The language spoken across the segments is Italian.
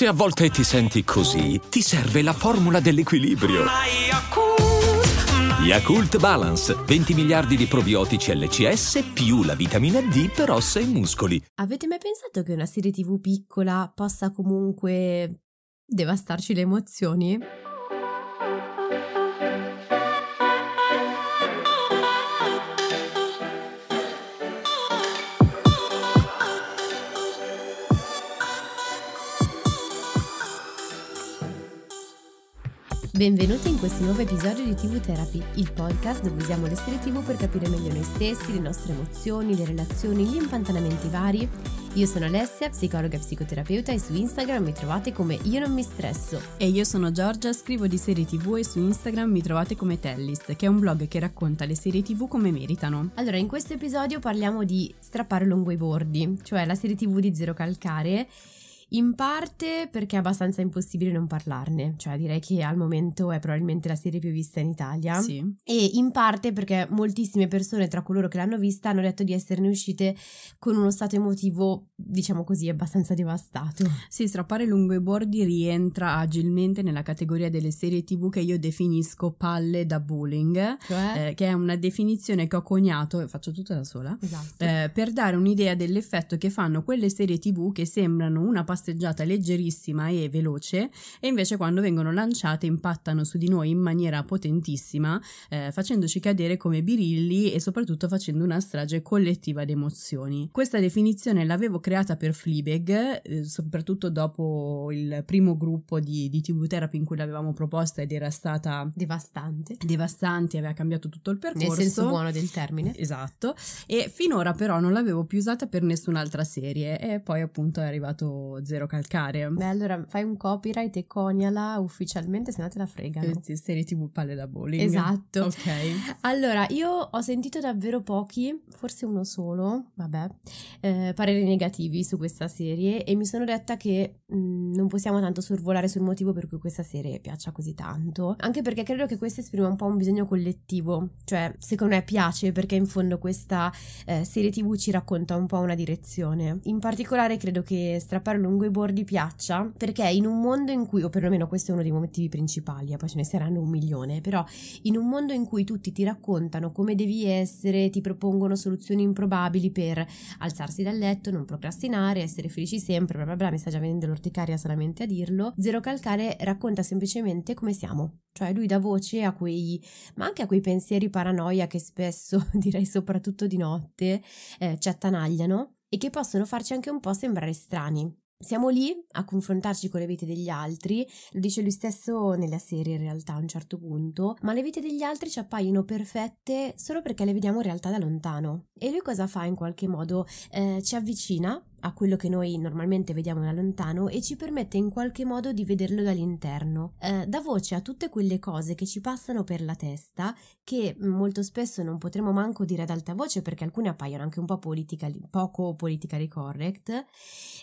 Se a volte ti senti così, ti serve la formula dell'equilibrio. Yakult Balance, 20 miliardi di probiotici LCS più la vitamina D per ossa e muscoli. Avete mai pensato che una serie TV piccola possa comunque devastarci le emozioni? Benvenuti in questo nuovo episodio di TV Therapy, il podcast dove usiamo le serie TV per capire meglio noi stessi, le nostre emozioni, le relazioni, gli impantanamenti vari. Io sono Alessia, psicologa e psicoterapeuta, e su Instagram mi trovate come Io Non Mi Stresso. E io sono Giorgia, scrivo di serie TV e su Instagram mi trovate come Tellyst, che è un blog che racconta le serie TV come meritano. Allora, in questo episodio parliamo di Strappare lungo i bordi, cioè la serie TV di Zero Calcare. In parte perché è abbastanza impossibile non parlarne, cioè direi che al momento è probabilmente la serie più vista in Italia, sì. E in parte perché moltissime persone tra coloro che l'hanno vista hanno detto di esserne uscite con uno stato emotivo, diciamo così, abbastanza devastato. Sì, Strappare lungo i bordi rientra agilmente nella categoria delle serie TV che io definisco palle da bowling, cioè? Che è una definizione che ho coniato, e faccio tutta da sola, esatto. Per dare un'idea dell'effetto che fanno quelle serie TV che sembrano una passeggiata leggerissima e veloce, e invece quando vengono lanciate impattano su di noi in maniera potentissima, facendoci cadere come birilli e soprattutto facendo una strage collettiva di emozioni. Questa definizione l'avevo creata per Fleabag, soprattutto dopo il primo gruppo di TV Therapy in cui l'avevamo proposta ed era stata devastante, aveva cambiato tutto il percorso nel senso buono del termine, esatto, e finora però non l'avevo più usata per nessun'altra serie, e poi appunto è arrivato Zero Calcare. Beh, allora fai un copyright e coniala ufficialmente, se no te la fregano. Serie TV palle da bowling. Esatto. Ok. Allora, io ho sentito davvero pochi, forse uno solo, pareri negativi su questa serie, e mi sono detta che non possiamo tanto sorvolare sul motivo per cui questa serie piaccia così tanto, anche perché credo che questo esprima un po' un bisogno collettivo, cioè secondo me piace perché in fondo questa serie TV ci racconta un po' una direzione. In particolare credo che Strappare lungo i bordi piaccia perché in un mondo in cui, o perlomeno questo è uno dei motivi principali, poi ce ne saranno 1 milione, però in un mondo in cui tutti ti raccontano come devi essere, ti propongono soluzioni improbabili per alzarsi dal letto, non procrastinare, essere felici sempre, bla bla bla, mi sta già venendo l'orticaria solamente a dirlo, Zero Calcare racconta semplicemente come siamo, cioè lui dà voce a quei, ma anche a quei pensieri paranoia che spesso, direi soprattutto di notte, ci attanagliano e che possono farci anche un po' sembrare strani. Siamo lì a confrontarci con le vite degli altri, lo dice lui stesso nella serie in realtà a un certo punto, ma le vite degli altri ci appaiono perfette solo perché le vediamo in realtà da lontano. E lui cosa fa in qualche modo? Ci avvicina a quello che noi normalmente vediamo da lontano e ci permette in qualche modo di vederlo dall'interno, dà voce a tutte quelle cose che ci passano per la testa, che molto spesso non potremo manco dire ad alta voce perché alcune appaiono anche un po' poco politically correct,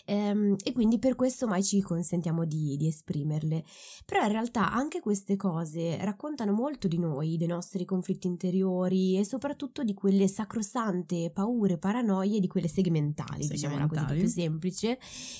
e quindi per questo mai ci consentiamo di esprimerle. Però in realtà anche queste cose raccontano molto di noi, dei nostri conflitti interiori e soprattutto di quelle sacrosante paure, paranoie, di quelle segmentali. Diciamo la cosa più semplice,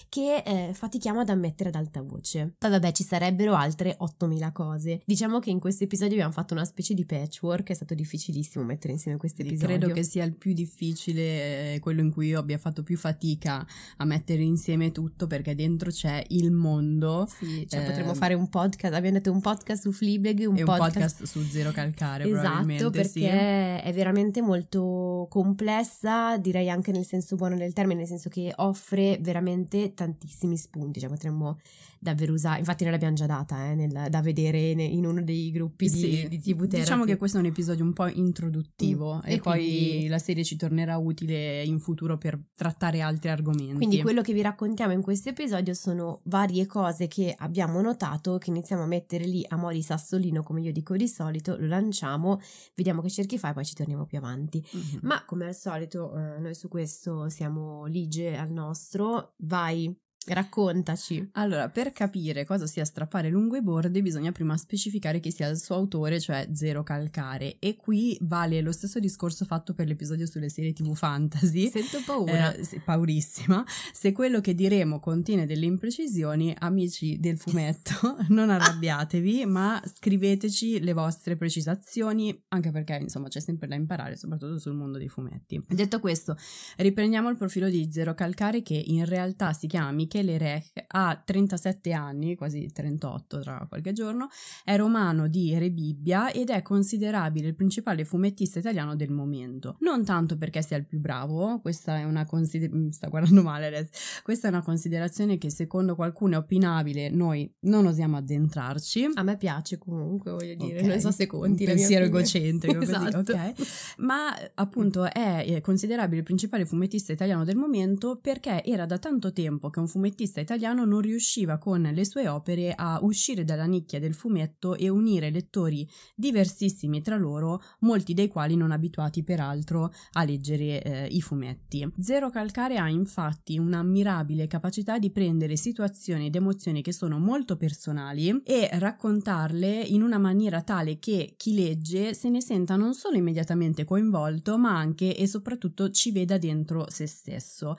che fatichiamo ad ammettere ad alta voce. Poi vabbè, ci sarebbero altre 8.000 cose. Diciamo che in questo episodio abbiamo fatto una specie di patchwork, è stato difficilissimo mettere insieme questo episodio. Credo che sia il più difficile, quello in cui io abbia fatto più fatica a mettere insieme tutto, perché dentro c'è il mondo. Sì, cioè potremmo fare un podcast, abbiamo detto un podcast su Fleabag, un podcast su Zero Calcare, esatto, probabilmente. Perché sì, è veramente molto complessa, direi anche nel senso buono del termine, nel senso che offre veramente tantissimi spunti, cioè potremmo davvero usare, infatti noi l'abbiamo già data da vedere in uno dei gruppi di TV Therapy. Diciamo che questo è un episodio un po' introduttivo, e poi quindi la serie ci tornerà utile in futuro per trattare altri argomenti. Quindi quello che vi raccontiamo in questo episodio sono varie cose che abbiamo notato, che iniziamo a mettere lì a mo' di sassolino, come io dico di solito, lo lanciamo, vediamo che cerchi fa e poi ci torniamo più avanti. Ma come al solito noi su questo siamo ligeri al nostro, vai Raccontaci. Allora, per capire cosa sia strappare lungo i bordi bisogna prima specificare chi sia il suo autore, cioè Zero Calcare, e qui vale lo stesso discorso fatto per l'episodio sulle serie TV fantasy. Sento paura. Paurissima. Se quello che diremo contiene delle imprecisioni, amici del fumetto, non arrabbiatevi, ma scriveteci le vostre precisazioni, anche perché insomma c'è sempre da imparare, soprattutto sul mondo dei fumetti. Detto questo, riprendiamo il profilo di Zero Calcare, che in realtà si chiama Michele L'Erec, ha 37 anni, quasi 38 tra qualche giorno, è romano di Rebibbia ed è considerabile il principale fumettista italiano del momento. Non tanto perché sia il più bravo, questa è una considerazione che secondo qualcuno è opinabile, noi non osiamo addentrarci. A me piace comunque, voglio dire, okay. Non so se conti la mia opinione. Pensiero egocentrico, esatto. Così, okay. Ma appunto è considerabile il principale fumettista italiano del momento perché era da tanto tempo che un fumettista italiano non riusciva con le sue opere a uscire dalla nicchia del fumetto e unire lettori diversissimi tra loro, molti dei quali non abituati peraltro a leggere i fumetti. Zero Calcare ha infatti un'ammirabile capacità di prendere situazioni ed emozioni che sono molto personali e raccontarle in una maniera tale che chi legge se ne senta non solo immediatamente coinvolto, ma anche e soprattutto ci veda dentro se stesso.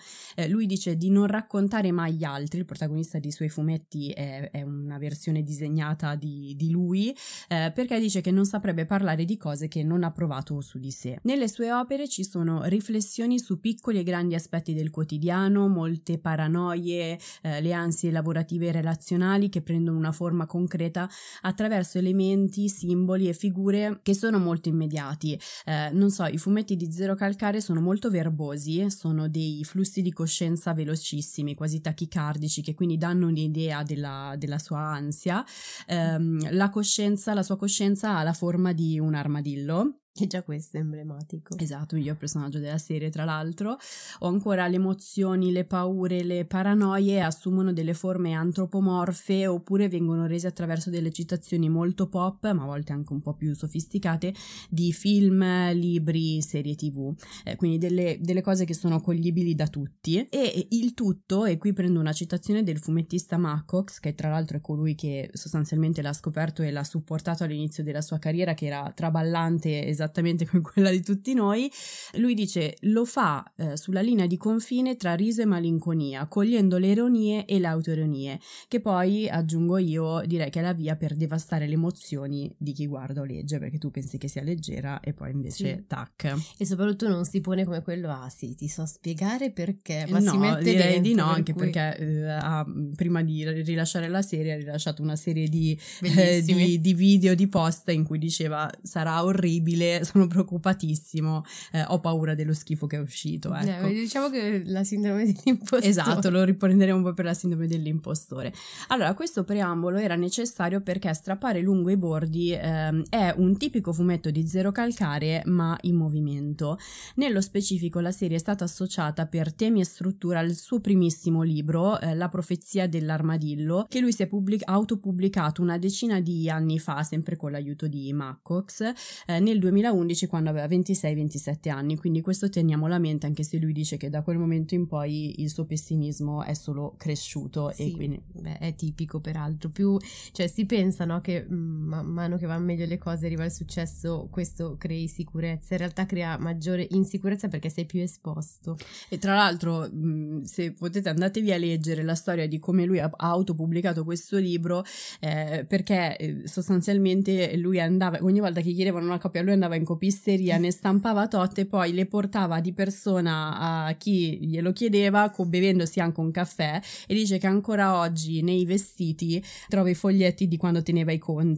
Lui dice di non raccontare mai gli altri, il protagonista dei suoi fumetti è una versione disegnata di lui, perché dice che non saprebbe parlare di cose che non ha provato su di sé. Nelle sue opere ci sono riflessioni su piccoli e grandi aspetti del quotidiano, molte paranoie, le ansie lavorative e relazionali che prendono una forma concreta attraverso elementi, simboli e figure che sono molto immediati. Non so, i fumetti di Zero Calcare sono molto verbosi, sono dei flussi di coscienza velocissimi, quasi tachicardici, che quindi danno un'idea della sua ansia. La sua coscienza ha la forma di un armadillo. Che già questo è emblematico. Esatto, io personaggio della serie tra l'altro. O ancora le emozioni, le paure, le paranoie assumono delle forme antropomorfe oppure vengono rese attraverso delle citazioni molto pop, ma a volte anche un po' più sofisticate, di film, libri, serie TV. Quindi delle cose che sono coglibili da tutti. E il tutto, e qui prendo una citazione del fumettista Makkox, che tra l'altro è colui che sostanzialmente l'ha scoperto e l'ha supportato all'inizio della sua carriera, che era traballante esattamente come quella di tutti noi. Lui dice: lo fa sulla linea di confine tra riso e malinconia, cogliendo le ironie e le autoironie, che poi, aggiungo io, direi che è la via per devastare le emozioni di chi guarda o legge, perché tu pensi che sia leggera e poi invece sì. Tac. E soprattutto non si pone come quello sì, ti so spiegare perché, ma no, si mette dentro. Direi di no, anche perché prima di rilasciare la serie ha rilasciato una serie di video, di post in cui diceva: sarà orribile, sono preoccupatissimo, ho paura dello schifo che è uscito, ecco. Diciamo che la sindrome dell'impostore. Esatto, lo riprenderemo un po' per la sindrome dell'impostore. Allora, questo preambolo era necessario perché Strappare lungo i bordi è un tipico fumetto di Zero Calcare, ma in movimento. Nello specifico la serie è stata associata per temi e struttura al suo primissimo libro, La profezia dell'armadillo, che lui si è autopubblicato una decina di anni fa, sempre con l'aiuto di Makkox, nel 2011, quando aveva 26-27 anni, quindi questo teniamolo a mente, anche se lui dice che da quel momento in poi il suo pessimismo è solo cresciuto. Sì, e quindi beh, è tipico peraltro, più cioè si pensa, no, che man mano che vanno meglio le cose arriva il successo, questo crei sicurezza, in realtà crea maggiore insicurezza perché sei più esposto. E tra l'altro se potete andatevi a leggere la storia di come lui ha autopubblicato questo libro, perché sostanzialmente lui andava, ogni volta che chiedevano una copia lui andava in copisteria, ne stampava tot e poi le portava di persona a chi glielo chiedeva, bevendosi anche un caffè, e dice che ancora oggi nei vestiti trova i foglietti di quando teneva i conti.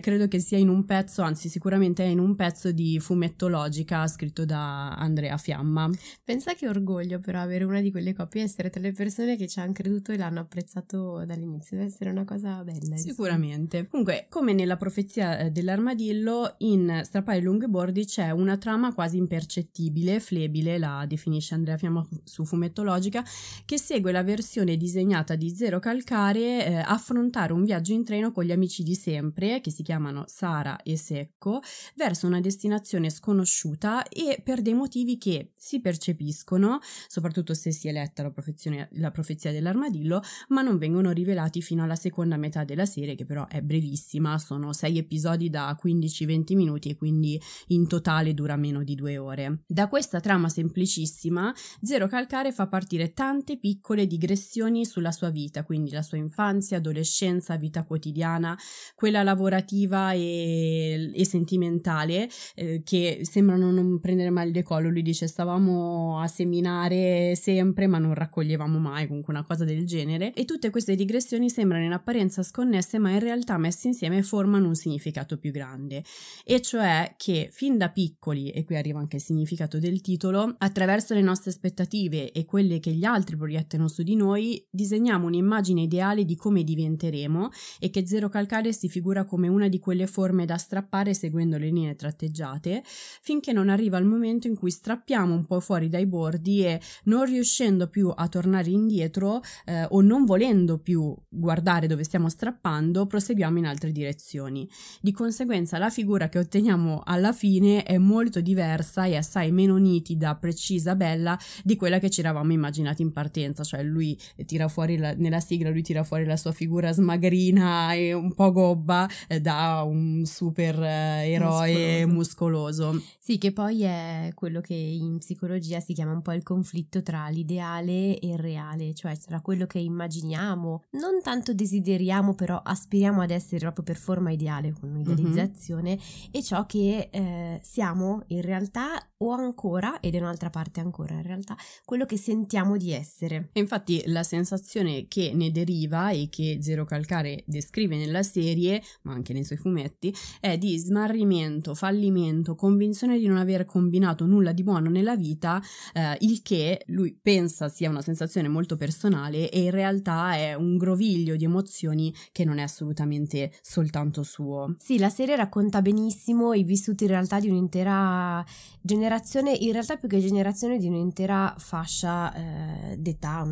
Credo che sia in un pezzo, anzi sicuramente è in un pezzo di Fumettologica scritto da Andrea Fiamma. Pensa che orgoglio però avere una di quelle copie, essere tra le persone che ci hanno creduto e l'hanno apprezzato dall'inizio, deve essere una cosa bella. Sicuramente. Comunque, come nella profezia dell'armadillo, in Strappare lungo i bordi c'è una trama quasi impercettibile, flebile, la definisce Andrea Fiamma su Fumettologica, che segue la versione disegnata di Zero Calcare, affrontare un viaggio in treno con gli amici di sempre, che si chiamano Sara e Secco, verso una destinazione sconosciuta e per dei motivi che si percepiscono, soprattutto se si è letta la profezia dell'armadillo, ma non vengono rivelati fino alla seconda metà della serie, che però è brevissima, sono 6 episodi da 15-20 minuti e quindi in totale dura meno di 2 ore. Da questa trama semplicissima Zero Calcare fa partire tante piccole digressioni sulla sua vita, quindi la sua infanzia, adolescenza, vita quotidiana, quella lavorativa e sentimentale, che sembrano non prendere mai il decollo. Lui dice: stavamo a seminare sempre ma non raccoglievamo mai, comunque una cosa del genere, e tutte queste digressioni sembrano in apparenza sconnesse ma in realtà messe insieme formano un significato più grande, e cioè che fin da piccoli, e qui arriva anche il significato del titolo, attraverso le nostre aspettative e quelle che gli altri proiettano su di noi disegniamo un'immagine ideale di come diventeremo, e che Zero Calcare si figura come una di quelle forme da strappare seguendo le linee tratteggiate, finché non arriva il momento in cui strappiamo un po' fuori dai bordi e, non riuscendo più a tornare indietro o non volendo più guardare dove stiamo strappando, proseguiamo in altre direzioni. Di conseguenza la figura che otteniamo alla fine è molto diversa e assai meno nitida, precisa, bella di quella che ci eravamo immaginati in partenza, cioè lui tira fuori nella sigla lui tira fuori la sua figura smagrina e un po' gobba da un super eroe muscoloso. Sì, che poi è quello che in psicologia si chiama un po' il conflitto tra l'ideale e il reale, cioè tra quello che immaginiamo, non tanto desideriamo però aspiriamo ad essere proprio per forma ideale, con un'idealizzazione, e ciò che siamo in realtà, o ancora, ed è un'altra parte ancora in realtà, quello che sentiamo di essere. E infatti la sensazione che ne deriva e che Zero Calcare descrive nella serie, ma anche nei suoi fumetti, è di smarrimento, fallimento, convinzione di non aver combinato nulla di buono nella vita, il che lui pensa sia una sensazione molto personale e in realtà è un groviglio di emozioni che non è assolutamente soltanto suo. Sì, la serie racconta benissimo i vissuti in realtà di un'intera generazione, in realtà più che generazione di un'intera fascia d'età,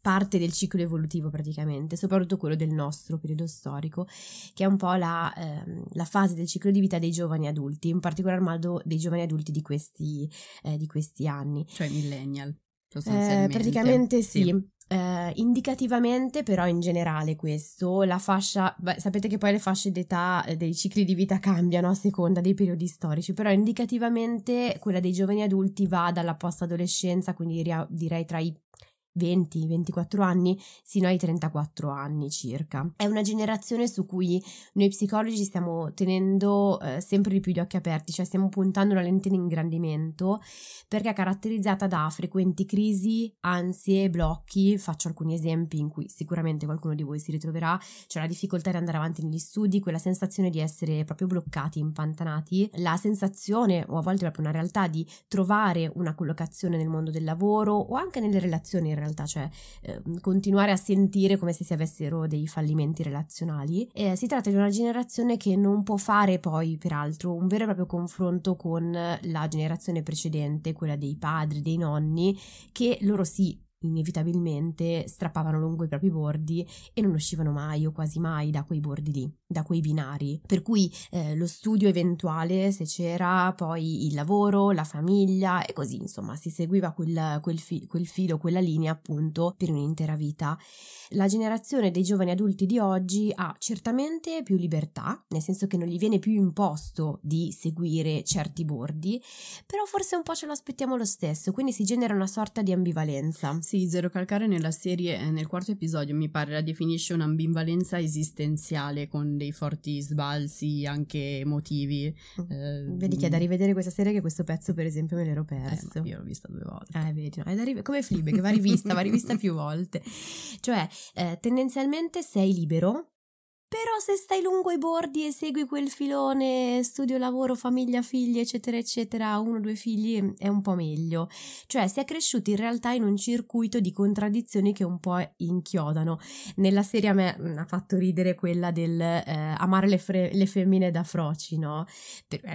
parte del ciclo evolutivo praticamente, soprattutto quello del nostro periodo storico, che è un po' la fase del ciclo di vita dei giovani adulti, in particolar modo dei giovani adulti di questi anni. Cioè millennial, sostanzialmente. Praticamente sì. Indicativamente però in generale questo, la fascia, sapete che poi le fasce d'età dei cicli di vita cambiano a seconda dei periodi storici, però indicativamente quella dei giovani adulti va dalla post-adolescenza, quindi direi tra i 20-24 anni sino ai 34 anni circa. È una generazione su cui noi psicologi stiamo tenendo sempre di più gli occhi aperti, cioè stiamo puntando una lente di ingrandimento, perché è caratterizzata da frequenti crisi, ansie, blocchi. Faccio alcuni esempi in cui sicuramente qualcuno di voi si ritroverà, cioè la difficoltà di andare avanti negli studi, quella sensazione di essere proprio bloccati, impantanati, la sensazione, o a volte proprio una realtà, di trovare una collocazione nel mondo del lavoro o anche nelle relazioni in realtà. Cioè continuare a sentire come se si avessero dei fallimenti relazionali. Si tratta di una generazione che non può fare poi peraltro un vero e proprio confronto con la generazione precedente, quella dei padri, dei nonni, che loro sì, inevitabilmente strappavano lungo i propri bordi e non uscivano mai o quasi mai da quei bordi lì, da quei binari, per cui lo studio eventuale se c'era, poi il lavoro, la famiglia e così, insomma si seguiva quel filo, quella linea appunto per un'intera vita. La generazione dei giovani adulti di oggi ha certamente più libertà, nel senso che non gli viene più imposto di seguire certi bordi, però forse un po' ce lo aspettiamo lo stesso, quindi si genera una sorta di ambivalenza. Sì, Zero Calcare nella serie, nel 4° episodio mi pare, la definisce un'ambivalenza esistenziale, con dei forti sbalzi anche emotivi. Vedi che è da rivedere questa serie, che questo pezzo per esempio me l'ero perso. Io l'ho vista 2 volte. Vedi, no? Come Fleabag, che va rivista più volte. Cioè tendenzialmente sei libero, Però se stai lungo i bordi e segui quel filone studio, lavoro, famiglia, figli, eccetera, eccetera, 1 o 2 figli, è un po' meglio. Cioè si è cresciuti in realtà in un circuito di contraddizioni che un po' inchiodano. Nella serie a me ha fatto ridere quella del amare le femmine da froci, no?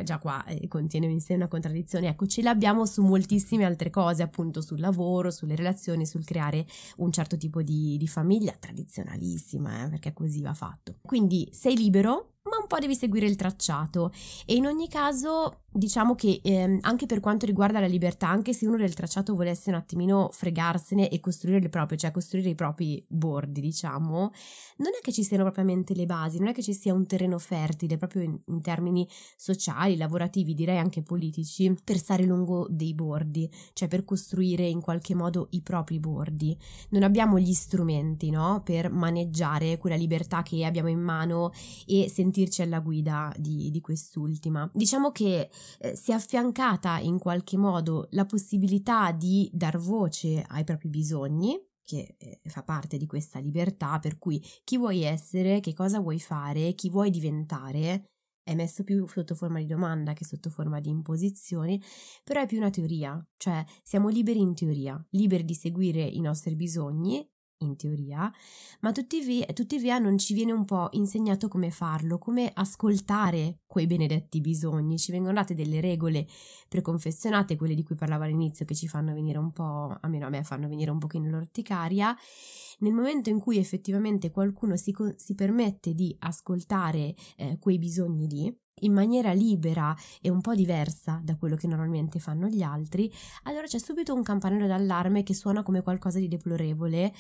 Già qua contiene in sé una contraddizione. Ecco, ce l'abbiamo su moltissime altre cose, appunto sul lavoro, sulle relazioni, sul creare un certo tipo di famiglia tradizionalissima, perché così va fatto. Quindi sei libero, ma un po' devi seguire il tracciato, e in ogni caso diciamo che anche per quanto riguarda la libertà, anche se uno del tracciato volesse un attimino fregarsene e costruire le proprie, cioè costruire i propri bordi, diciamo, non è che ci siano propriamente le basi, non è che ci sia un terreno fertile proprio in termini sociali, lavorativi, direi anche politici, per stare lungo dei bordi, cioè per costruire in qualche modo i propri bordi. Non abbiamo gli strumenti, no, per maneggiare quella libertà che abbiamo in mano e sentirci alla guida di quest'ultima. Diciamo che si è affiancata in qualche modo la possibilità di dar voce ai propri bisogni, che fa parte di questa libertà, per cui chi vuoi essere, che cosa vuoi fare, chi vuoi diventare, è messo più sotto forma di domanda che sotto forma di imposizione, però è più una teoria, cioè siamo liberi in teoria, liberi di seguire i nostri bisogni, in teoria, ma tuttavia non ci viene un po' insegnato come farlo, come ascoltare quei benedetti bisogni. Ci vengono date delle regole preconfezionate, quelle di cui parlavo all'inizio, che ci fanno venire un po', almeno a me fanno venire un pochino l'orticaria. Nel momento in cui effettivamente qualcuno si permette di ascoltare quei bisogni lì, in maniera libera e un po' diversa da quello che normalmente fanno gli altri, allora c'è subito un campanello d'allarme che suona come qualcosa di deplorevole,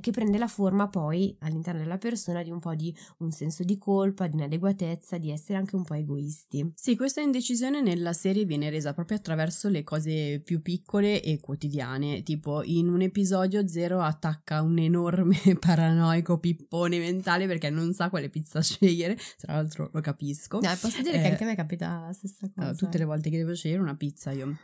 che prende la forma poi all'interno della persona di un po' di un senso di colpa, di inadeguatezza, di essere anche un po' egoisti. Sì, questa indecisione nella serie viene resa proprio attraverso le cose più piccole e quotidiane, tipo in un episodio Zero attacca un enorme paranoico pippone mentale perché non sa quale pizza scegliere, tra l'altro lo capisco. No, dire che anche a me capita la stessa cosa. Tutte le volte che devo scegliere una pizza io,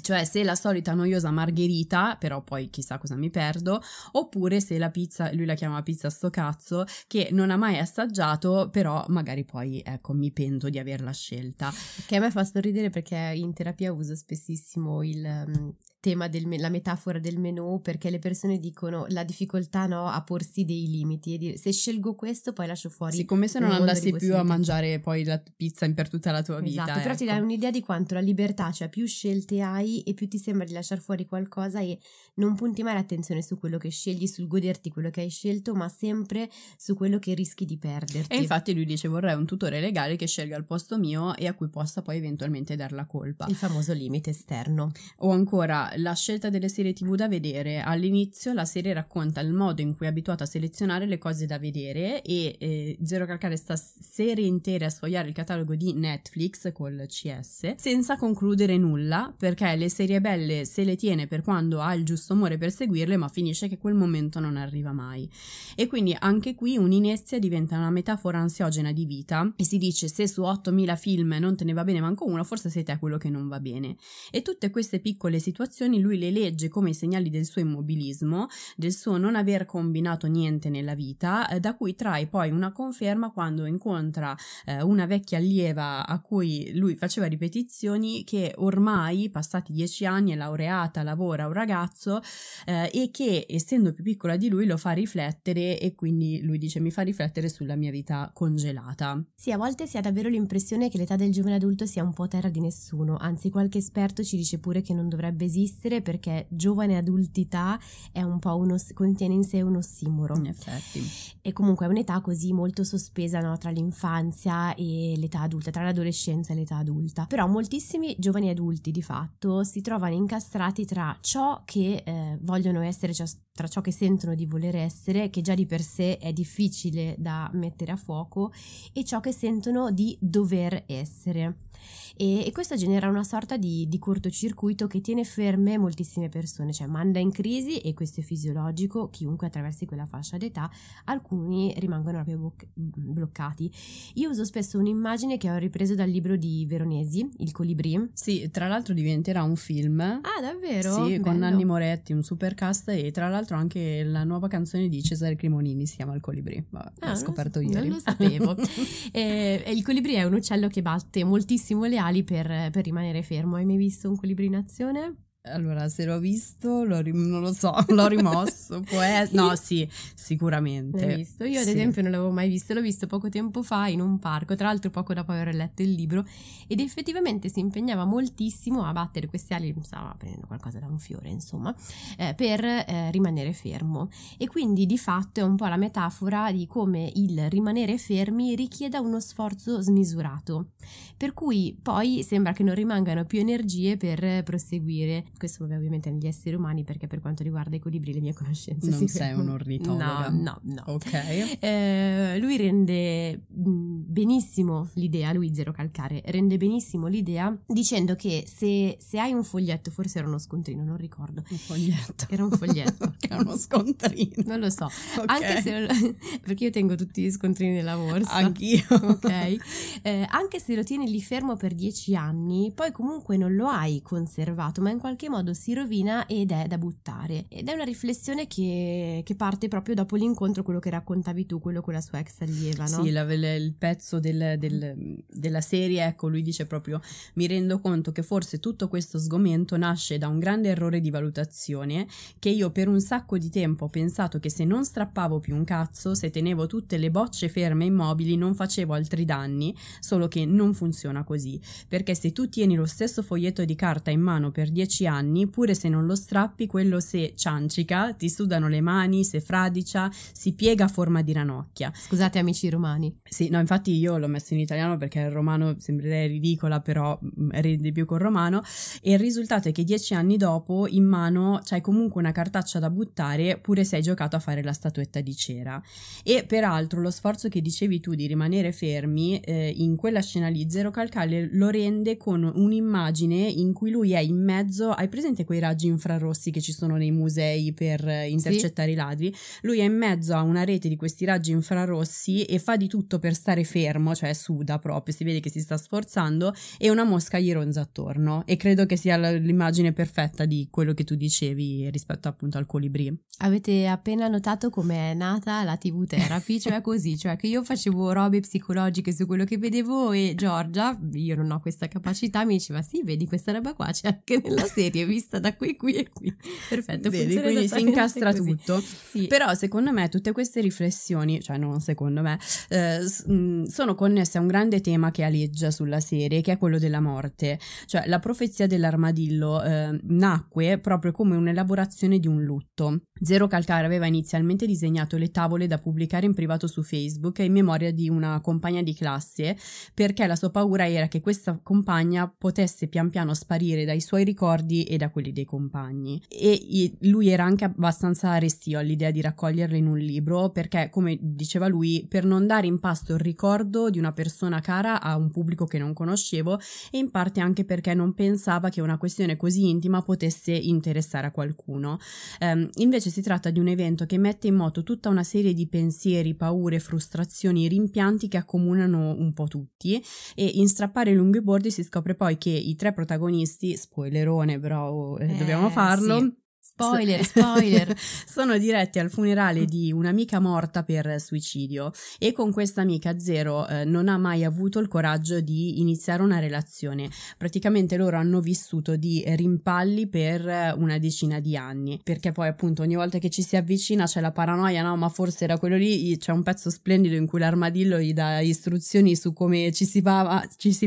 cioè se la solita noiosa margherita, però poi chissà cosa mi perdo, oppure se la pizza, lui la chiama pizza sto cazzo, che non ha mai assaggiato, però magari poi ecco mi pento di averla scelta. Che a me fa sorridere perché in terapia uso spessissimo il tema la metafora del menù, perché le persone dicono la difficoltà, no, a porsi dei limiti e dire se scelgo questo poi lascio fuori. Sì, come se non andassi più a mangiare poi la pizza per tutta la tua vita. Esatto, però ecco, ti dai un'idea di quanto la libertà, cioè più scelte hai e più ti sembra di lasciar fuori qualcosa e non punti mai l'attenzione su quello che scegli, sul goderti quello che hai scelto, ma sempre su quello che rischi di perderti. E infatti lui dice vorrei un tutore legale che scelga al posto mio e a cui possa poi eventualmente dar la colpa. Il famoso limite esterno. O ancora la scelta delle serie TV da vedere. All'inizio la serie racconta il modo in cui è abituata a selezionare le cose da vedere e Zero Calcare sta serie intere a sfogliare il catalogo di Netflix col CS senza concludere nulla, perché le serie belle se le tiene per quando ha il giusto umore per seguirle, ma finisce che quel momento non arriva mai. E quindi anche qui un'inezia diventa una metafora ansiogena di vita e si dice se su 8.000 film non te ne va bene manco uno, forse sei te quello che non va bene. E tutte queste piccole situazioni lui le legge come i segnali del suo immobilismo, del suo non aver combinato niente nella vita, da cui trae poi una conferma quando incontra una vecchia allieva a cui lui faceva ripetizioni, che ormai passati 10 anni è laureata, lavora, un ragazzo, e che essendo più piccola di lui lo fa riflettere, e quindi lui dice mi fa riflettere sulla mia vita congelata. Sì, a volte si ha davvero l'impressione che l'età del giovane adulto sia un po' terra di nessuno, anzi qualche esperto ci dice pure che non dovrebbe esistere, perché giovane adultità è un po' contiene in sé un ossimoro. In effetti. E comunque è un'età così molto sospesa, no, tra l'infanzia e l'età adulta, tra l'adolescenza e l'età adulta. Però moltissimi giovani adulti di fatto si trovano incastrati tra ciò che vogliono essere, cioè tra ciò che sentono di voler essere, che già di per sé è difficile da mettere a fuoco, e ciò che sentono di dover essere. E questo genera una sorta di cortocircuito che tiene fermo allarme moltissime persone, cioè manda in crisi, e questo è fisiologico, chiunque attraversi quella fascia d'età. Alcuni rimangono proprio bloccati. Io uso spesso un'immagine che ho ripreso dal libro di Veronesi, Il Colibrì. Sì, tra l'altro diventerà un film. Ah, davvero? Sì, bello. Con Nanni Moretti, un supercast, e tra l'altro anche la nuova canzone di Cesare Cremonini si chiama Il Colibrì. Vabbè, l'ho scoperto ieri. Non lo sapevo. Il colibrì è un uccello che batte moltissimo le ali per rimanere fermo. Hai mai visto un colibrì in azione? Allora, se l'ho visto, non lo so, l'ho rimosso. No, sì, sicuramente. L'hai visto? Io, ad esempio, non l'avevo mai visto. L'ho visto poco tempo fa in un parco, tra l'altro poco dopo aver letto il libro, ed effettivamente si impegnava moltissimo a battere queste ali, stava prendendo qualcosa da un fiore, insomma, per rimanere fermo. E quindi, di fatto, è un po' la metafora di come il rimanere fermi richieda uno sforzo smisurato, per cui poi sembra che non rimangano più energie per proseguire. Questo ovviamente negli esseri umani, perché per quanto riguarda i colibri le mie conoscenze non sei un ornitologa. No. Ok. Lui rende benissimo l'idea, lui Zero Calcare rende benissimo l'idea dicendo che se hai un foglietto, forse era uno scontrino, non ricordo. Un foglietto. Era un foglietto. Che è uno scontrino. Non lo so. Okay. Anche se perché io tengo tutti gli scontrini nella borsa. Anch'io. Ok. Anche se lo tieni lì fermo per 10 anni, poi comunque non lo hai conservato, ma in qualche modo si rovina ed è da buttare. Ed è una riflessione che parte proprio dopo l'incontro, quello che raccontavi tu, quello con la sua ex allieva, no? Sì, il pezzo della serie, ecco, lui dice proprio: mi rendo conto che forse tutto questo sgomento nasce da un grande errore di valutazione, che io per un sacco di tempo ho pensato che se non strappavo più un cazzo, se tenevo tutte le bocce ferme e immobili, non facevo altri danni, solo che non funziona così, perché se tu tieni lo stesso foglietto di carta in mano per 10 anni, pure se non lo strappi, quello se ciancica, ti sudano le mani, se fradicia, si piega a forma di ranocchia. Scusate amici romani. Sì, no, infatti io l'ho messo in italiano perché il romano sembrerebbe ridicola, però rende più col romano, e il risultato è che 10 anni dopo in mano c'hai comunque una cartaccia da buttare, pure se hai giocato a fare la statuetta di cera. E peraltro lo sforzo che dicevi tu di rimanere fermi, in quella scena lì Zero Calcare lo rende con un'immagine in cui lui è in mezzo. Hai presente quei raggi infrarossi che ci sono nei musei per intercettare i ladri? Lui è in mezzo a una rete di questi raggi infrarossi e fa di tutto per stare fermo, cioè suda proprio, si vede che si sta sforzando, e una mosca gli ronza attorno, e credo che sia l'immagine perfetta di quello che tu dicevi rispetto appunto al colibrì. Avete appena notato come è nata la TV Therapy, cioè così, cioè che io facevo robe psicologiche su quello che vedevo, e Giorgia, io non ho questa capacità, mi diceva: sì, vedi, questa roba qua c'è anche nella serie, vista da qui e qui. Perfetto. Vedi, quindi si incastra così. Tutto. Sì. Però secondo me tutte queste riflessioni, cioè non secondo me, sono connesse a un grande tema che aleggia sulla serie, che è quello della morte. Cioè La profezia dell'armadillo nacque proprio come un'elaborazione di un lutto. Zero Calcare aveva inizialmente disegnato le tavole da pubblicare in privato su Facebook in memoria di una compagna di classe, perché la sua paura era che questa compagna potesse pian piano sparire dai suoi ricordi e da quelli dei compagni, e lui era anche abbastanza restio all'idea di raccoglierle in un libro, perché come diceva lui, per non dare in pasto il ricordo di una persona cara a un pubblico che non conoscevo, e in parte anche perché non pensava che una questione così intima potesse interessare a qualcuno. Invece si tratta di un evento che mette in moto tutta una serie di pensieri, paure, frustrazioni, rimpianti che accomunano un po' tutti, e in Strappare lungo i bordi si scopre poi che i tre protagonisti, spoilerone però dobbiamo farlo, sì. Spoiler sono diretti al funerale di un'amica morta per suicidio, e con questa amica Zero non ha mai avuto il coraggio di iniziare una relazione. Praticamente loro hanno vissuto di rimpalli per una decina di anni, perché poi appunto ogni volta che ci si avvicina c'è la paranoia, no, ma forse era quello lì. C'è un pezzo splendido in cui l'armadillo gli dà istruzioni su come ci si fa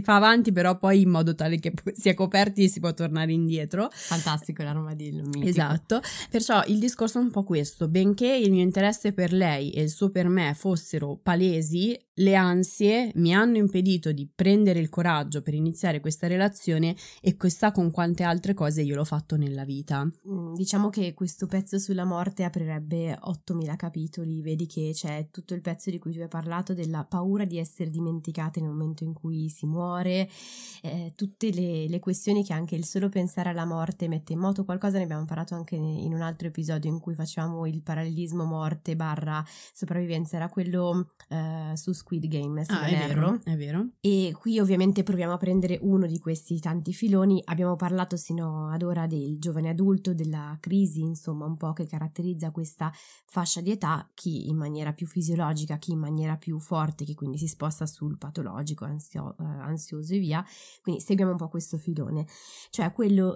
avanti, però poi in modo tale che si è coperti e si può tornare indietro. Fantastico l'armadillo, mitico. Esatto. Esatto, perciò il discorso è un po' questo: benché il mio interesse per lei e il suo per me fossero palesi, le ansie mi hanno impedito di prendere il coraggio per iniziare questa relazione, e chissà con quante altre cose io l'ho fatto nella vita. Diciamo che questo pezzo sulla morte aprirebbe 8000 capitoli, vedi che c'è tutto il pezzo di cui tu hai parlato, della paura di essere dimenticate nel momento in cui si muore, tutte le questioni che anche il solo pensare alla morte mette in moto. Qualcosa ne abbiamo parlato anche in un altro episodio in cui facevamo il parallelismo morte barra sopravvivenza, era quello su Squid Game, se non erro. È vero. E qui ovviamente proviamo a prendere uno di questi tanti filoni. Abbiamo parlato sino ad ora del giovane adulto, della crisi, insomma, un po' che caratterizza questa fascia di età, chi in maniera più fisiologica, chi in maniera più forte, che quindi si sposta sul patologico, ansioso e via. Quindi seguiamo un po' questo filone, cioè quello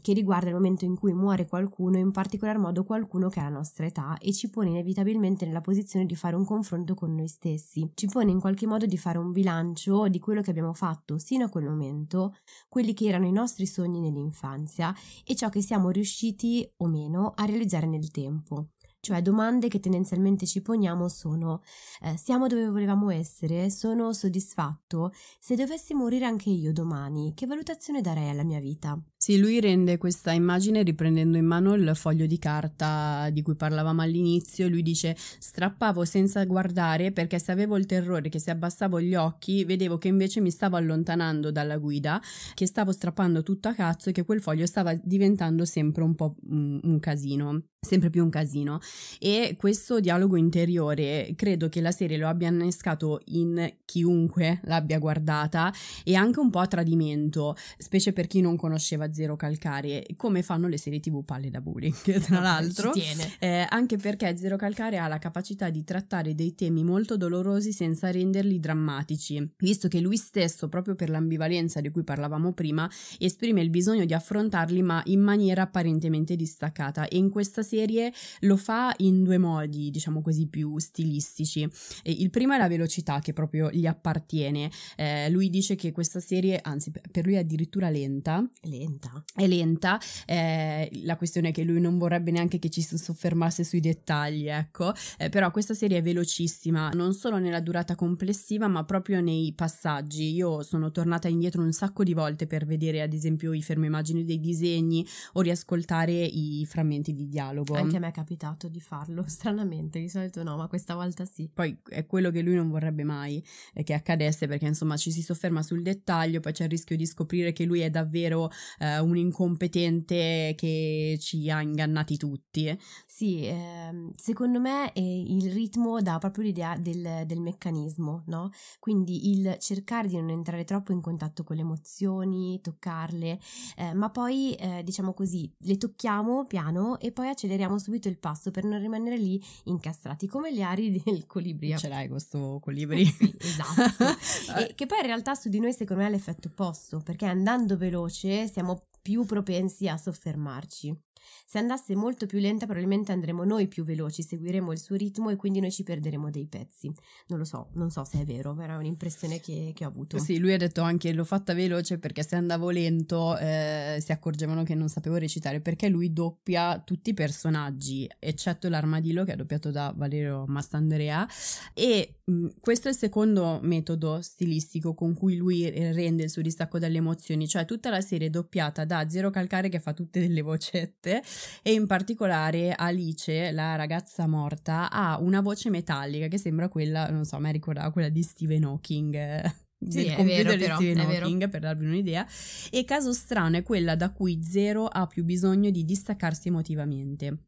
che riguarda il momento in cui muore qualcuno, in particolar modo qualcuno che ha la nostra età, e ci pone inevitabilmente nella posizione di fare un confronto con noi stessi, ci pone in qualche modo di fare un bilancio di quello che abbiamo fatto sino a quel momento, quelli che erano i nostri sogni nell'infanzia e ciò che siamo riusciti o meno a realizzare nel tempo. Cioè domande che tendenzialmente ci poniamo sono: siamo dove volevamo essere? Sono soddisfatto? Se dovessi morire anche io domani, che valutazione darei alla mia vita? Sì, lui rende questa immagine riprendendo in mano il foglio di carta di cui parlavamo all'inizio. Lui dice: strappavo senza guardare, perché se avevo il terrore che se abbassavo gli occhi vedevo che invece mi stavo allontanando dalla guida, che stavo strappando tutto a cazzo e che quel foglio stava diventando sempre un po' un casino, sempre più un casino. E questo dialogo interiore credo che la serie lo abbia innescato in chiunque l'abbia guardata, e anche un po' a tradimento, specie per chi non conosceva Zero Calcare, come fanno le serie TV palle da bullying, tra l'altro, anche perché Zero Calcare ha la capacità di trattare dei temi molto dolorosi senza renderli drammatici, visto che lui stesso, proprio per l'ambivalenza di cui parlavamo prima, esprime il bisogno di affrontarli ma in maniera apparentemente distaccata, e in questa serie lo fa in due modi, diciamo così, più stilistici. Il primo è la velocità, che proprio gli appartiene. Lui dice che questa serie, anzi per lui è addirittura lenta. La questione è che lui non vorrebbe neanche che ci si soffermasse sui dettagli, ecco, però questa serie è velocissima, non solo nella durata complessiva ma proprio nei passaggi. Io sono tornata indietro un sacco di volte per vedere ad esempio i fermoimmagini dei disegni o riascoltare i frammenti di dialogo. Anche a me è capitato di farlo, stranamente, di solito no, ma questa volta sì. Poi è quello che lui non vorrebbe mai che accadesse, perché insomma ci si sofferma sul dettaglio, poi c'è il rischio di scoprire che lui è davvero un incompetente che ci ha ingannati tutti. Sì, secondo me il ritmo dà proprio l'idea del meccanismo, no? Quindi il cercare di non entrare troppo in contatto con le emozioni, toccarle, ma poi diciamo così, le tocchiamo piano e poi acceleriamo subito il passo per non rimanere lì incastrati come gli ari del colibri. Ce l'hai questo colibri? Sì, esatto. E che poi in realtà su di noi secondo me è l'effetto opposto, perché andando veloce siamo più propensi a soffermarci. Se andasse molto più lenta probabilmente andremo noi più veloci, seguiremo il suo ritmo e quindi noi ci perderemo dei pezzi. Non so se è vero, però è un'impressione che ho avuto. Sì, lui ha detto anche: l'ho fatta veloce perché se andavo lento si accorgevano che non sapevo recitare, perché lui doppia tutti i personaggi eccetto l'armadillo, che è doppiato da Valerio Mastandrea. E questo è il secondo metodo stilistico con cui lui rende il suo distacco dalle emozioni, cioè tutta la serie doppiata da Zero Calcare, che fa tutte delle vocette, e in particolare Alice, la ragazza morta, ha una voce metallica che sembra quella, non so, a me ricordava quella di Stephen Hawking. Sì, è vero, però, per darvi un'idea. E caso strano è quella da cui Zero ha più bisogno di distaccarsi emotivamente.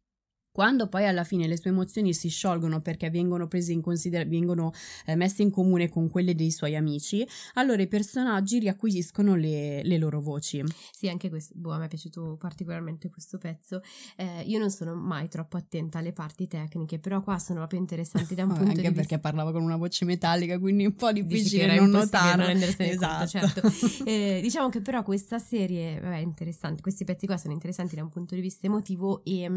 Quando poi alla fine le sue emozioni si sciolgono perché vengono prese in vengono messe in comune con quelle dei suoi amici, allora i personaggi riacquisiscono le loro voci. Sì, anche questo, a me è piaciuto particolarmente questo pezzo. Io non sono mai troppo attenta alle parti tecniche, però qua sono proprio interessanti da un punto di vista. Anche perché parlava con una voce metallica, quindi un po' difficile non notarlo. Esatto. Conto, certo. Diciamo che però questa serie, vabbè, interessante, questi pezzi qua sono interessanti da un punto di vista emotivo e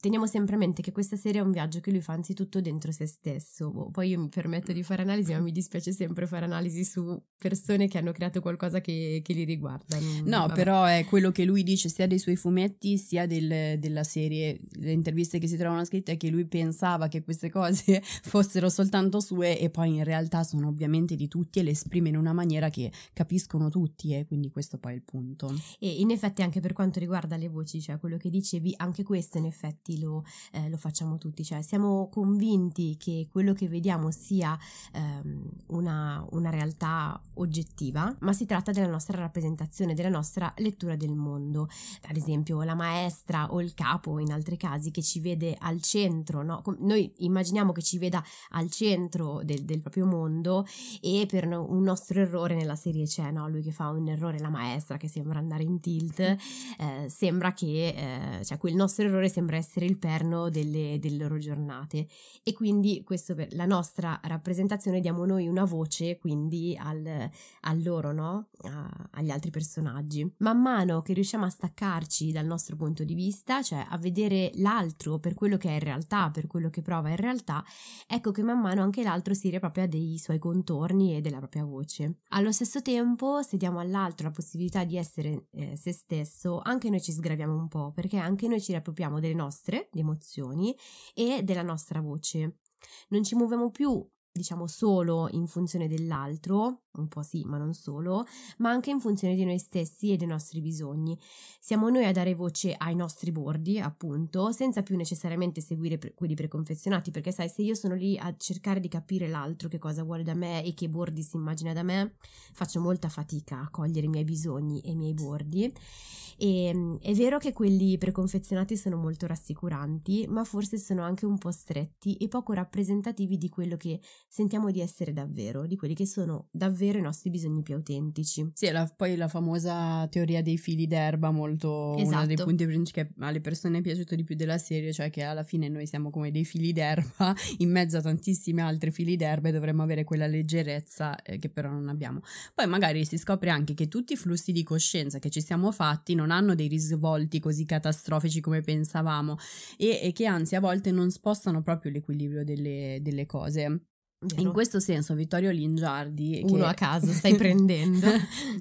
Teniamo sempre a mente che questa serie è un viaggio che lui fa anzitutto dentro se stesso. Poi io mi permetto di fare analisi, ma mi dispiace sempre fare analisi su persone che hanno creato qualcosa che li riguarda. No, vabbè. Però è quello che lui dice sia dei suoi fumetti sia della serie, le interviste che si trovano scritte, è che lui pensava che queste cose fossero soltanto sue e poi in realtà sono ovviamente di tutti e le esprime in una maniera che capiscono tutti, e quindi questo poi è il punto. E in effetti anche per quanto riguarda le voci, cioè quello che dicevi, anche questo in effetti lo facciamo tutti, cioè siamo convinti che quello che vediamo sia una realtà oggettiva, ma si tratta della nostra rappresentazione, della nostra lettura del mondo. Ad esempio la maestra o il capo, in altri casi, che ci vede al centro, no? Noi immaginiamo che ci veda al centro del proprio mondo, e per un nostro errore nella serie c'è, no? Lui che fa un errore, la maestra che sembra andare in tilt, sembra che cioè quel nostro errore sembra essere il perno delle loro giornate, e quindi questo per la nostra rappresentazione diamo noi una voce quindi a loro, no? Agli altri personaggi. Man mano che riusciamo a staccarci dal nostro punto di vista, cioè a vedere l'altro per quello che è in realtà, per quello che prova in realtà, ecco che man mano anche l'altro si riappropria dei suoi contorni e della propria voce. Allo stesso tempo, se diamo all'altro la possibilità di essere se stesso, anche noi ci sgraviamo un po', perché anche noi ci riappropriamo delle nostre di emozioni e della nostra voce. Non ci muoviamo più, diciamo, solo in funzione dell'altro, un po' sì, ma non solo, ma anche in funzione di noi stessi e dei nostri bisogni. Siamo noi a dare voce ai nostri bordi, appunto, senza più necessariamente seguire quelli preconfezionati, perché sai, se io sono lì a cercare di capire l'altro che cosa vuole da me e che bordi si immagina da me, faccio molta fatica a cogliere i miei bisogni e i miei bordi. E è vero che quelli preconfezionati sono molto rassicuranti, ma forse sono anche un po' stretti e poco rappresentativi di quello che sentiamo di essere davvero, di quelli che sono davvero i nostri bisogni più autentici. Sì, poi la famosa teoria dei fili d'erba, molto esatto. Uno dei punti principali che alle persone è piaciuto di più della serie, cioè che alla fine noi siamo come dei fili d'erba in mezzo a tantissimi altri fili d'erba, e dovremmo avere quella leggerezza che però non abbiamo. Poi magari si scopre anche che tutti i flussi di coscienza che ci siamo fatti non hanno dei risvolti così catastrofici come pensavamo, e che anzi a volte non spostano proprio l'equilibrio delle cose. Vero. In questo senso Vittorio Lingiardi, uno a caso stai prendendo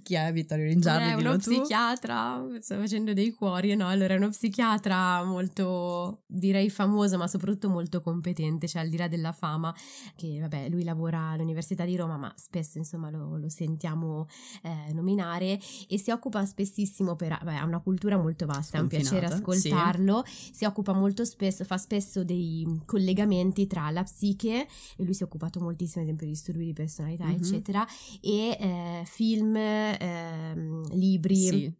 chi è Vittorio Lingiardi? È uno psichiatra, sto facendo dei cuori, no? Allora è uno psichiatra molto, direi, famoso, ma soprattutto molto competente, cioè al di là della fama, che vabbè, lui lavora all'Università di Roma, ma spesso insomma lo sentiamo nominare, e si occupa spessissimo ha una cultura molto vasta, è un piacere ascoltarlo, sì. Si occupa molto spesso, fa spesso dei collegamenti tra la psiche, e lui si occupa moltissimo, ad esempio, di disturbi di personalità, mm-hmm. eccetera, e film, libri.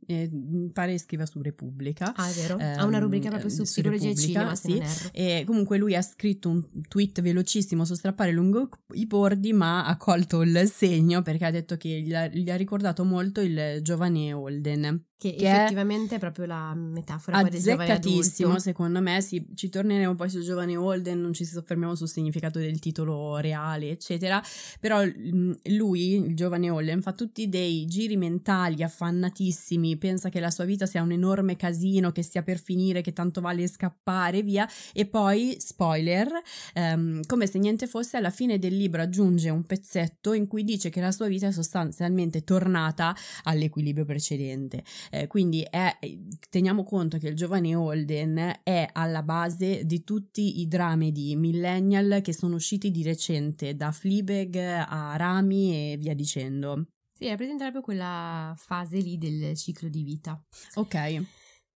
Sì, pare scriva su Repubblica. Ah, è vero? Ha una rubrica proprio su psicologia e cinema, sì. Se non erro. E comunque lui ha scritto un tweet velocissimo su Strappare lungo i bordi, ma ha colto il segno perché ha detto che gli ha ricordato molto il Giovane Holden. Che effettivamente è proprio la metafora del giovane adulto. Secondo me, sì, ci torneremo poi sul Giovane Holden, non ci soffermiamo sul significato del titolo reale, eccetera, però lui, il Giovane Holden, fa tutti dei giri mentali affannatissimi, pensa che la sua vita sia un enorme casino, che stia per finire, che tanto vale scappare via, e poi, spoiler, come se niente fosse, alla fine del libro aggiunge un pezzetto in cui dice che la sua vita è sostanzialmente tornata all'equilibrio precedente. Quindi teniamo conto che il Giovane Holden è alla base di tutti i drammi di millennial che sono usciti di recente, da Fleabag a Rami e via dicendo. Sì, rappresenta proprio quella fase lì del ciclo di vita. Ok.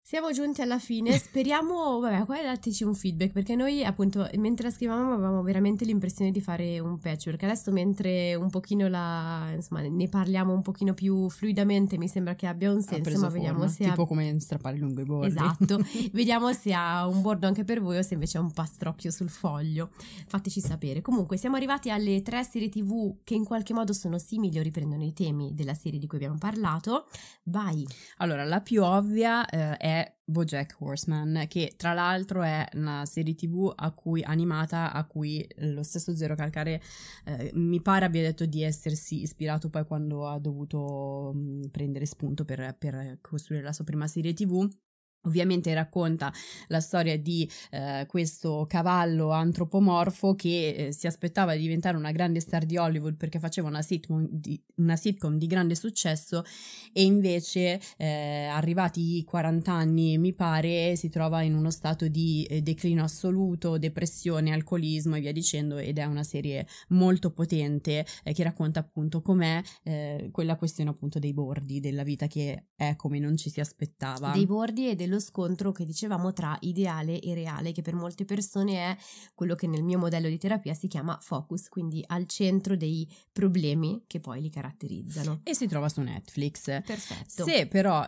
Siamo giunti alla fine, speriamo, vabbè, qua dateci un feedback, perché noi appunto mentre la scrivavamo avevamo veramente l'impressione di fare un patchwork. Adesso mentre un pochino insomma ne parliamo un pochino più fluidamente, mi sembra che abbia un senso, ma vediamo forma, se tipo come strappare lungo i bordi. Esatto, vediamo se ha un bordo anche per voi o se invece è un pastrocchio sul foglio, fateci sapere. Comunque siamo arrivati alle 3 serie TV che in qualche modo sono simili o riprendono i temi della serie di cui abbiamo parlato. Vai! Allora, la più ovvia è Bojack Horseman, che tra l'altro è una serie TV animata a cui lo stesso Zero Calcare mi pare abbia detto di essersi ispirato poi quando ha dovuto prendere spunto per costruire la sua prima serie TV. Ovviamente racconta la storia di questo cavallo antropomorfo che si aspettava di diventare una grande star di Hollywood perché faceva una sitcom di grande successo, e invece arrivati i 40 anni mi pare si trova in uno stato di declino assoluto, depressione, alcolismo e via dicendo, ed è una serie molto potente che racconta appunto com'è quella questione appunto dei bordi, della vita che è come non ci si aspettava. Dei bordi e dello scontro che dicevamo tra ideale e reale, che per molte persone è quello che nel mio modello di terapia si chiama focus, quindi al centro dei problemi che poi li caratterizzano. E si trova su Netflix. Perfetto. Se però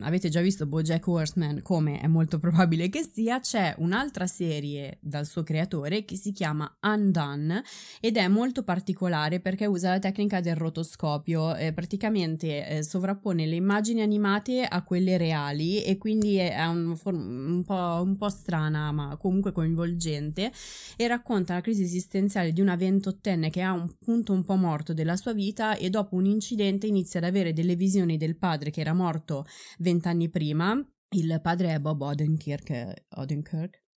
avete già visto Bojack Horseman, come è molto probabile che sia, c'è un'altra serie dal suo creatore che si chiama Undone ed è molto particolare perché usa la tecnica del rotoscopio, praticamente sovrappone le immagini animate a quelle reali, e quindi è un po' strana ma comunque coinvolgente, e racconta la crisi esistenziale di una 28enne che ha un punto un po' morto della sua vita, e dopo un incidente inizia ad avere delle visioni del padre che era morto 20 anni prima. Il padre è Bob Odenkirk,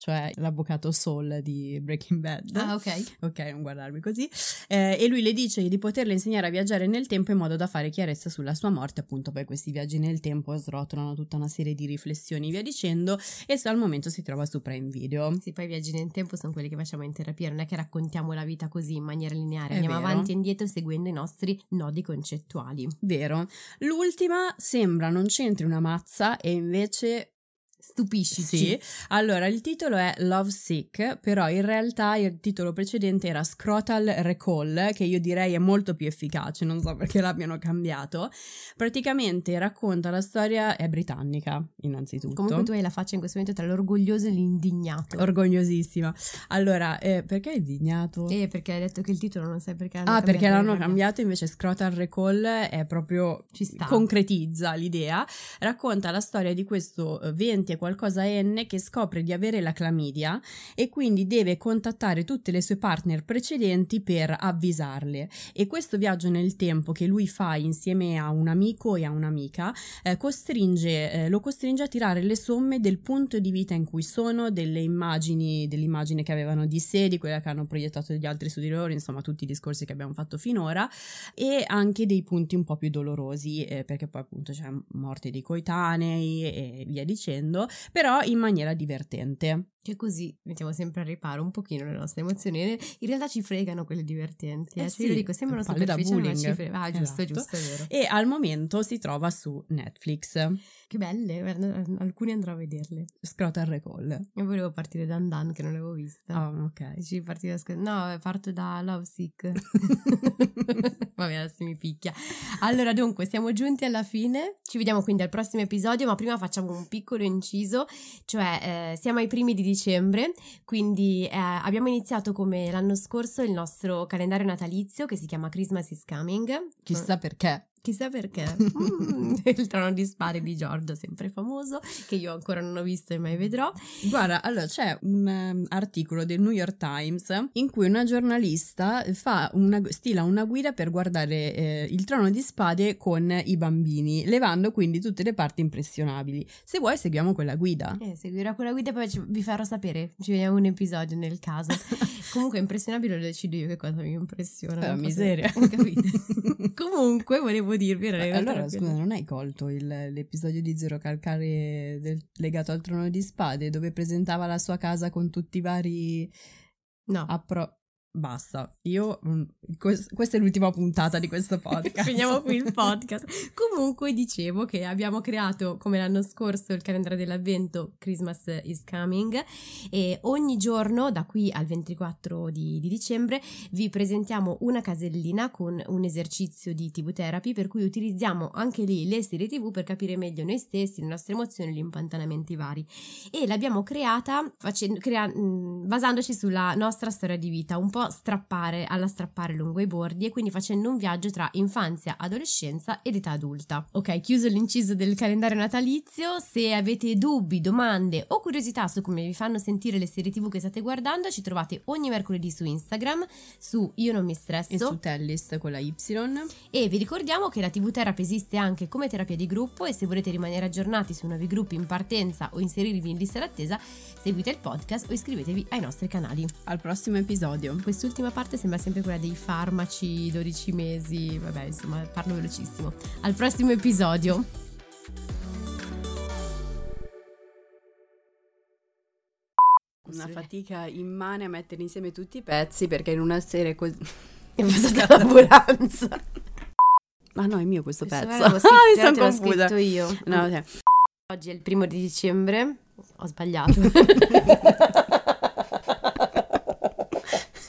cioè l'avvocato Saul di Breaking Bad. Ah, ok, non guardarmi così. E lui le dice di poterle insegnare a viaggiare nel tempo in modo da fare chiarezza sulla sua morte. Appunto, poi questi viaggi nel tempo srotolano tutta una serie di riflessioni via dicendo, e al momento si trova su Prime Video. Sì, poi i viaggi nel tempo sono quelli che facciamo in terapia, non è che raccontiamo la vita così in maniera lineare, andiamo avanti e indietro seguendo i nostri nodi concettuali. Vero. L'ultima sembra non c'entri una mazza e invece stupiscici. Sì. Allora, il titolo è Love Sick, però in realtà il titolo precedente era Scrotal Recall, che io direi è molto più efficace, non so perché l'abbiano cambiato. Praticamente racconta la storia, è britannica innanzitutto. Comunque tu hai la faccia in questo momento tra l'orgoglioso e l'indignato. Orgogliosissima. Allora, perché indignato? Perché hai detto che il titolo non sai perché l'hanno cambiato. Ah, perché l'hanno cambiato, invece Scrotal Recall è proprio, ci sta, concretizza l'idea. Racconta la storia di questo 20 è qualcosa N che scopre di avere la clamidia e quindi deve contattare tutte le sue partner precedenti per avvisarle, e questo viaggio nel tempo che lui fa insieme a un amico e a un'amica lo costringe a tirare le somme del punto di vita in cui sono, dell'immagine che avevano di sé, di quella che hanno proiettato gli altri su di loro, insomma tutti i discorsi che abbiamo fatto finora, e anche dei punti un po' più dolorosi perché poi appunto c'è morte dei coetanei e via dicendo, però in maniera divertente. Cioè così mettiamo sempre al riparo un pochino le nostre emozioni, in realtà ci fregano quelle divertenti, sì, io lo dico, sembrano superficiali ma ci fregano. Giusto, è vero. E al momento si trova su Netflix. Che belle, alcuni andrò a vederle. Scrotal Recall. Io volevo partire da Undone che non l'avevo vista. Oh, ok. Parto da Love Sick. Vabbè, adesso mi picchia. Allora, dunque, siamo giunti alla fine, ci vediamo quindi al prossimo episodio, ma prima facciamo un piccolo inciso, cioè siamo ai primi di dicembre, quindi abbiamo iniziato come l'anno scorso il nostro calendario natalizio che si chiama Christmas is coming. Chissà perché il Trono di Spade di Giorgio, sempre famoso, che io ancora non ho visto e mai vedrò. Guarda, allora c'è un articolo del New York Times in cui una giornalista stila una guida per guardare il Trono di Spade con i bambini, levando quindi tutte le parti impressionabili. Se vuoi seguiamo quella guida. Seguirò quella guida e poi vi farò sapere, ci vediamo un episodio nel caso. Comunque impressionabile lo decido io che cosa mi impressiona. Miseria. Comunque volevo dirvi, allora scusa, non hai colto l'episodio di Zero Calcare legato al Trono di Spade dove presentava la sua casa con tutti i vari basta, io questa è l'ultima puntata di questo podcast. Finiamo qui il podcast. Comunque dicevo che abbiamo creato come l'anno scorso il calendario dell'avvento Christmas is coming, e ogni giorno da qui al 24 di dicembre vi presentiamo una casellina con un esercizio di TV Therapy, per cui utilizziamo anche lì le serie TV per capire meglio noi stessi, le nostre emozioni, gli impantanamenti vari, e l'abbiamo creata basandoci sulla nostra storia di vita, un po' strappare alla strappare lungo i bordi, e quindi facendo un viaggio tra infanzia, adolescenza ed età adulta. Ok, chiuso l'inciso del calendario natalizio. Se avete dubbi, domande o curiosità su come vi fanno sentire le serie TV che state guardando, ci trovate ogni mercoledì su Instagram, su Io Non Mi Stresso e su Tellyst con la Y. E vi ricordiamo che la TV Therapy esiste anche come terapia di gruppo, e se volete rimanere aggiornati su nuovi gruppi in partenza o inserirvi in lista d'attesa, seguite il podcast o iscrivetevi ai nostri canali. Al prossimo episodio. Quest'ultima parte sembra sempre quella dei farmaci, 12 mesi, vabbè, insomma, parlo velocissimo. Al prossimo episodio. Una fatica immane a mettere insieme tutti i pezzi, perché in una serie così è passata l'ambulanza. Ma no, è mio questo pezzo. Mi sono confusa. L'ho scritto io. No, okay. Oggi è il 1 dicembre. Ho sbagliato.